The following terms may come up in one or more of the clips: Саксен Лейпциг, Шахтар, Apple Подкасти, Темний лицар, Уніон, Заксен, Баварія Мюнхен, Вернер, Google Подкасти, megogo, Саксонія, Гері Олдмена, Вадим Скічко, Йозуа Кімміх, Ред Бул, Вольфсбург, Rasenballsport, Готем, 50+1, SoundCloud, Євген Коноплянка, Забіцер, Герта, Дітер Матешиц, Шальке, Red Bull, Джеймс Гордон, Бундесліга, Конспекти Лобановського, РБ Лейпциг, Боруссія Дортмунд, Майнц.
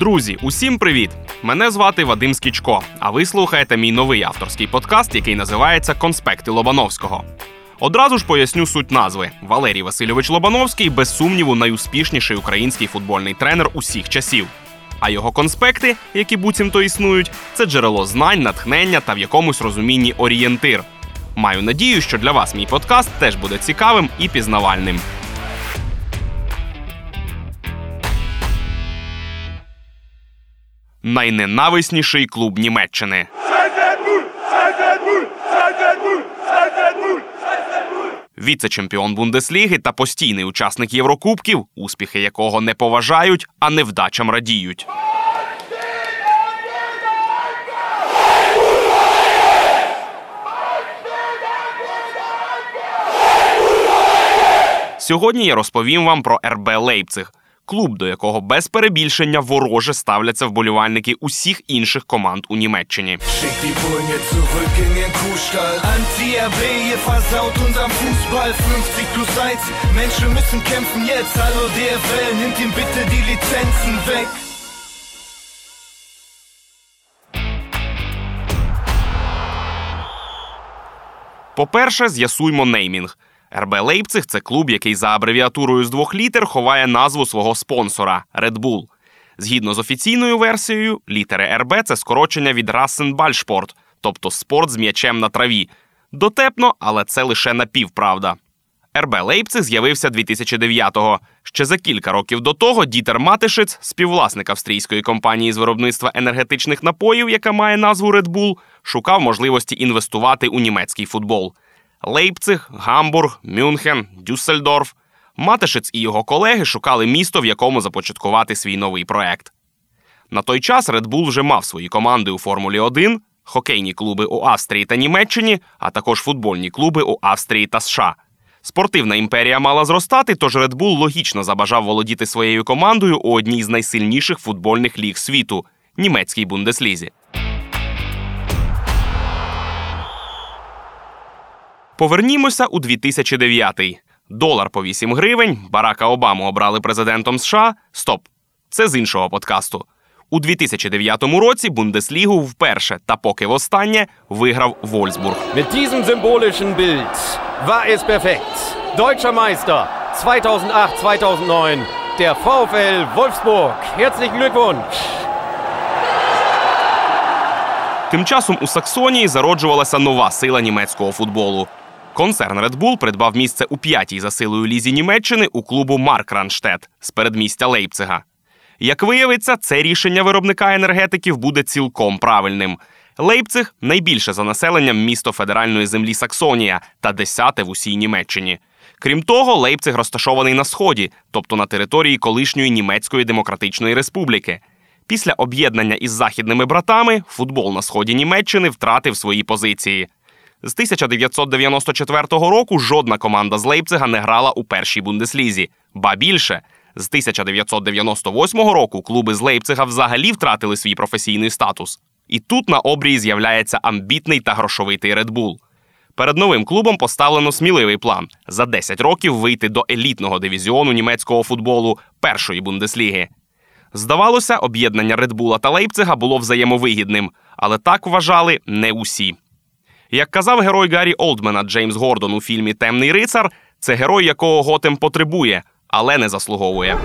Друзі, усім привіт! Мене звати Вадим Скічко, а ви слухаєте мій новий авторський подкаст, який називається «Конспекти Лобановського». Одразу ж поясню суть назви. Валерій Васильович Лобановський, без сумніву, найуспішніший український футбольний тренер усіх часів. А його конспекти, які буцімто існують, це джерело знань, натхнення та в якомусь розумінні орієнтир. Маю надію, що для вас мій подкаст теж буде цікавим і пізнавальним. Найненависніший клуб Німеччини. Віце-чемпіон Бундесліги та постійний учасник Єврокубків, успіхи якого не поважають, а невдачам радіють. Сьогодні я розповім вам про РБ Лейпциг, клуб, до якого без перебільшення вороже ставляться вболівальники усіх інших команд у Німеччині. По-перше, з'ясуймо неймінг. РБ Лейпциг – це клуб, який за абревіатурою з двох літер ховає назву свого спонсора – Red Bull. Згідно з офіційною версією, літери РБ – це скорочення від Rasenballsport, тобто спорт з м'ячем на траві. Дотепно, але це лише напівправда. РБ Лейпциг з'явився 2009-го. Ще за кілька років до того Дітер Матешиц, співвласник австрійської компанії з виробництва енергетичних напоїв, яка має назву Red Bull, шукав можливості інвестувати у німецький футбол. Лейпциг, Гамбург, Мюнхен, Дюссельдорф. Матешиц і його колеги шукали місто, в якому започаткувати свій новий проект. На той час Red Bull вже мав свої команди у Формулі-1, хокейні клуби у Австрії та Німеччині, а також футбольні клуби у Австрії та США. Спортивна імперія мала зростати, тож Red Bull логічно забажав володіти своєю командою у одній з найсильніших футбольних ліг світу – німецькій Бундеслізі. Повернімося у 2009-й. Долар по 8 гривень, Барака Обаму обрали президентом США. Стоп, це з іншого подкасту. У 2009 році Бундеслігу вперше та поки востаннє виграв Вольфсбург. Mit diesem symbolischen Bild war es perfekt. Deutscher Meister 2008-2009, der VfL Wolfsburg. Herzlichen Glückwunsch! Тим часом у Саксонії зароджувалася нова сила німецького футболу. Концерн Red Bull придбав місце у 5-й за силою лізі Німеччини у клубу Маркранштет з передмістя Лейпцига. Як виявиться, це рішення виробника енергетиків буде цілком правильним. Лейпциг – найбільше за населенням місто федеральної землі Саксонія та 10-те в усій Німеччині. Крім того, Лейпциг розташований на сході, тобто на території колишньої Німецької Демократичної Республіки. Після об'єднання із західними братами футбол на сході Німеччини втратив свої позиції. З 1994 року жодна команда з Лейпцига не грала у першій Бундеслізі. Ба більше, з 1998 року клуби з Лейпцига взагалі втратили свій професійний статус. І тут на обрії з'являється амбітний та грошовитий Red Bull. Перед новим клубом поставлено сміливий план – за 10 років вийти до елітного дивізіону німецького футболу першої Бундесліги. Здавалося, об'єднання Red Bull та Лейпцига було взаємовигідним, але так вважали не усі. Як казав герой Гері Олдмена Джеймс Гордон у фільмі «Темний лицар», це герой, якого Готем потребує, але не заслуговує.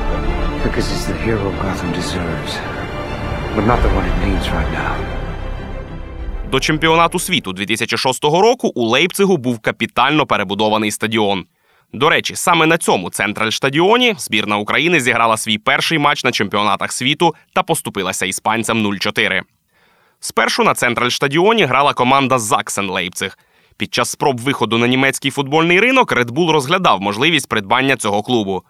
До чемпіонату світу 2006 року у Лейпцигу був капітально перебудований стадіон. До речі, саме на цьому Центральштадіоні збірна України зіграла свій перший матч на чемпіонатах світу та поступилася іспанцям 0-4. Спершу на Центральштадіоні грала команда Заксен Лейпциг. Під час спроб виходу на німецький футбольний ринок Red Bull розглядав можливість придбання цього клубу.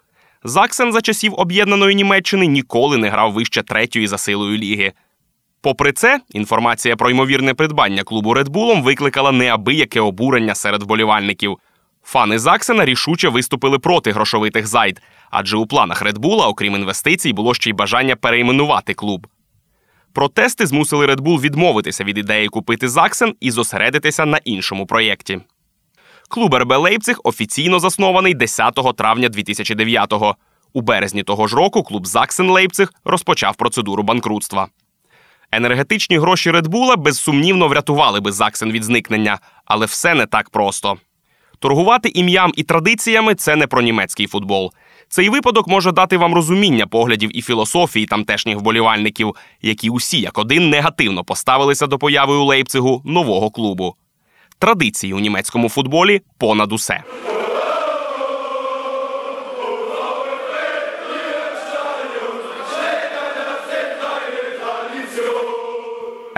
Заксен за часів об'єднаної Німеччини ніколи не грав вище 3-ї за силою ліги. Попри це, інформація про ймовірне придбання клубу Red Bull'ом викликала неабияке обурення серед вболівальників. Фани Заксена рішуче виступили проти грошовитих зайд, адже у планах Red Bull'а, окрім інвестицій, було ще й бажання перейменувати клуб. Протести змусили Red Bull відмовитися від ідеї купити Заксен і зосередитися на іншому проєкті. Клуб РБ Лейпциг офіційно заснований 10 травня 2009-го. У березні того ж року клуб «Саксен Лейпциг» розпочав процедуру банкрутства. Енергетичні гроші «Ред Була» безсумнівно врятували би «Саксен» від зникнення, але все не так просто. Торгувати ім'ям і традиціями – це не про німецький футбол. Цей випадок може дати вам розуміння поглядів і філософії тамтешніх вболівальників, які усі як один негативно поставилися до появи у Лейпцигу нового клубу. Традиції у німецькому футболі понад усе.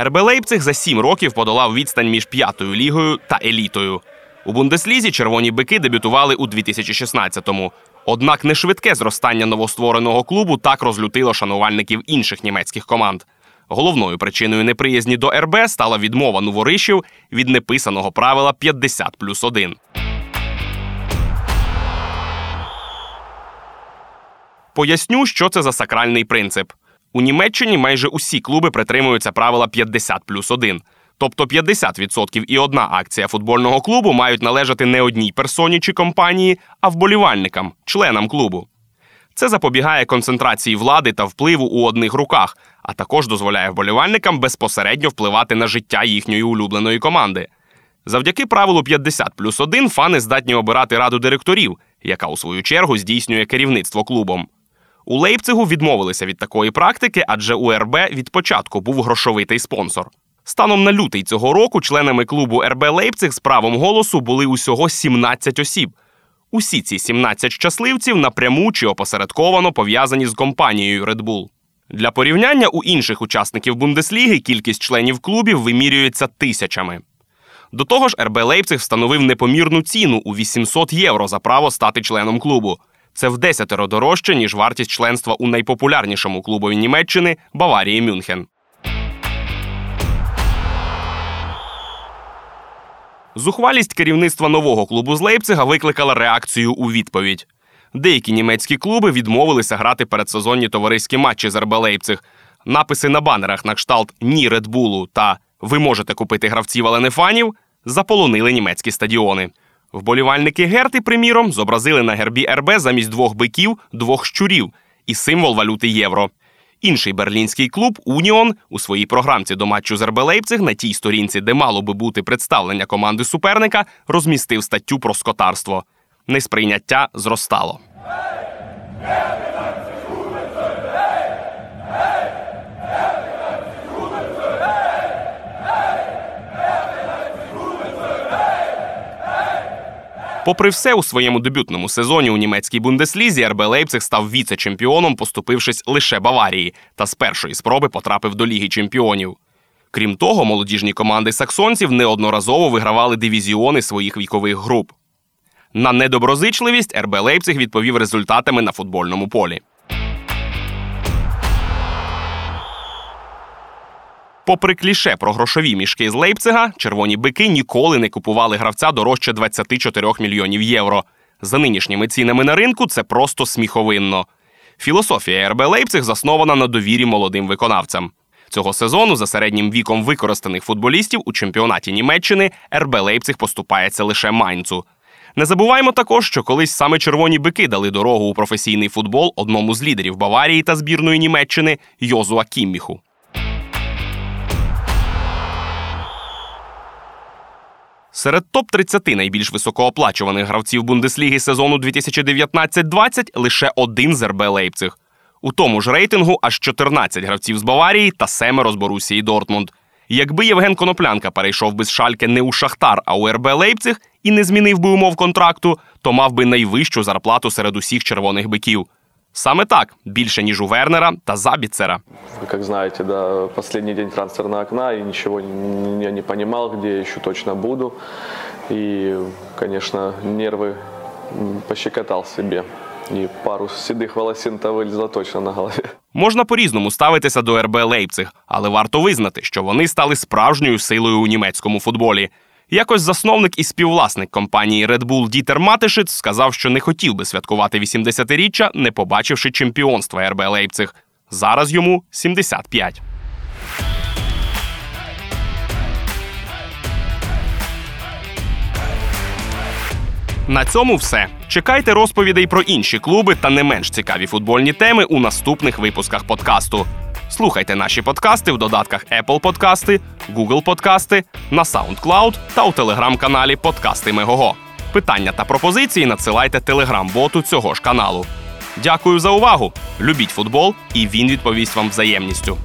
РБ Лейпциг за 7 років подолав відстань між п'ятою лігою та елітою. У Бундеслізі червоні бики дебютували у 2016-му. Однак нешвидке зростання новоствореного клубу так розлютило шанувальників інших німецьких команд. Головною причиною неприязні до РБ стала відмова новоришів від неписаного правила 50+1. Поясню, що це за сакральний принцип. У Німеччині майже усі клуби притримуються правила 50+1. Тобто 50% і одна акція футбольного клубу мають належати не одній персоні чи компанії, а вболівальникам, членам клубу. Це запобігає концентрації влади та впливу у одних руках, а також дозволяє вболівальникам безпосередньо впливати на життя їхньої улюбленої команди. Завдяки правилу 50+1 фани здатні обирати раду директорів, яка у свою чергу здійснює керівництво клубом. У Лейпцигу відмовилися від такої практики, адже у РБ від початку був грошовитий спонсор. Станом на лютий цього року членами клубу РБ Лейпциг з правом голосу були усього 17 осіб. Усі ці 17 щасливців напряму чи опосередковано пов'язані з компанією Red Bull. Для порівняння, у інших учасників Бундесліги кількість членів клубів вимірюється тисячами. До того ж, РБ Лейпциг встановив непомірну ціну у 800 євро за право стати членом клубу. Це в 10-ро дорожче, ніж вартість членства у найпопулярнішому клубові Німеччини – Баварії Мюнхен. Зухвалість керівництва нового клубу з Лейпцига викликала реакцію у відповідь. Деякі німецькі клуби відмовилися грати передсезонні товариські матчі з РБ Лейпциг. Написи на банерах на кшталт «Ні Ред Булу» та «Ви можете купити гравців, але не фанів» заполонили німецькі стадіони. Вболівальники Герти, приміром, зобразили на гербі РБ замість 2 биків 2 щурів і символ валюти євро. Інший берлінський клуб «Уніон» у своїй програмці до матчу з РБ Лейпциг на тій сторінці, де мало би бути представлення команди суперника, розмістив статтю про скотарство. Несприйняття зростало. Попри все, у своєму дебютному сезоні у німецькій Бундеслізі РБ Лейпциг став віце-чемпіоном, поступившись лише Баварії, та з першої спроби потрапив до Ліги чемпіонів. Крім того, молодіжні команди саксонців неодноразово вигравали дивізіони своїх вікових груп. На недоброзичливість РБ Лейпциг відповів результатами на футбольному полі. Попри кліше про грошові мішки з Лейпцига, червоні бики ніколи не купували гравця дорожче 24 мільйонів євро. За нинішніми цінами на ринку це просто сміховинно. Філософія РБ Лейпциг заснована на довірі молодим виконавцям. Цього сезону за середнім віком використаних футболістів у чемпіонаті Німеччини РБ Лейпциг поступається лише Майнцу. Не забуваймо також, що колись саме червоні бики дали дорогу у професійний футбол одному з лідерів Баварії та збірної Німеччини Йозуа Кімміху. Серед топ-30 найбільш високооплачуваних гравців Бундесліги сезону 2019-20 лише один з РБ Лейпциг. У тому ж рейтингу аж 14 гравців з Баварії та 7 з Боруссії Дортмунд. Якби Євген Коноплянка перейшов би з Шальке не у Шахтар, а у РБ Лейпциг і не змінив би умов контракту, то мав би найвищу зарплату серед усіх червоних биків. Саме так, більше, ніж у Вернера та Забіцера. Як знаєте, да, останній день трансферного окна, і нічого я не розумів, де я ще точно буду. І, звісно, нерви пощекотав собі. І пару сідих волосин-то вилізла точно на голові. Можна по-різному ставитися до РБ Лейпциг, але варто визнати, що вони стали справжньою силою у німецькому футболі. Якось засновник і співвласник компанії Red Bull Дітер Матешиц сказав, що не хотів би святкувати 80-річчя, не побачивши чемпіонства РБ Лейпциг. Зараз йому 75. На цьому все. Чекайте розповідей про інші клуби та не менш цікаві футбольні теми у наступних випусках подкасту. Слухайте наші подкасти в додатках Apple Подкасти, Google Подкасти, на SoundCloud та у Telegram-каналі Подкасти Мегого. Питання та пропозиції надсилайте Telegram-боту цього ж каналу. Дякую за увагу! Любіть футбол, і він відповість вам взаємністю.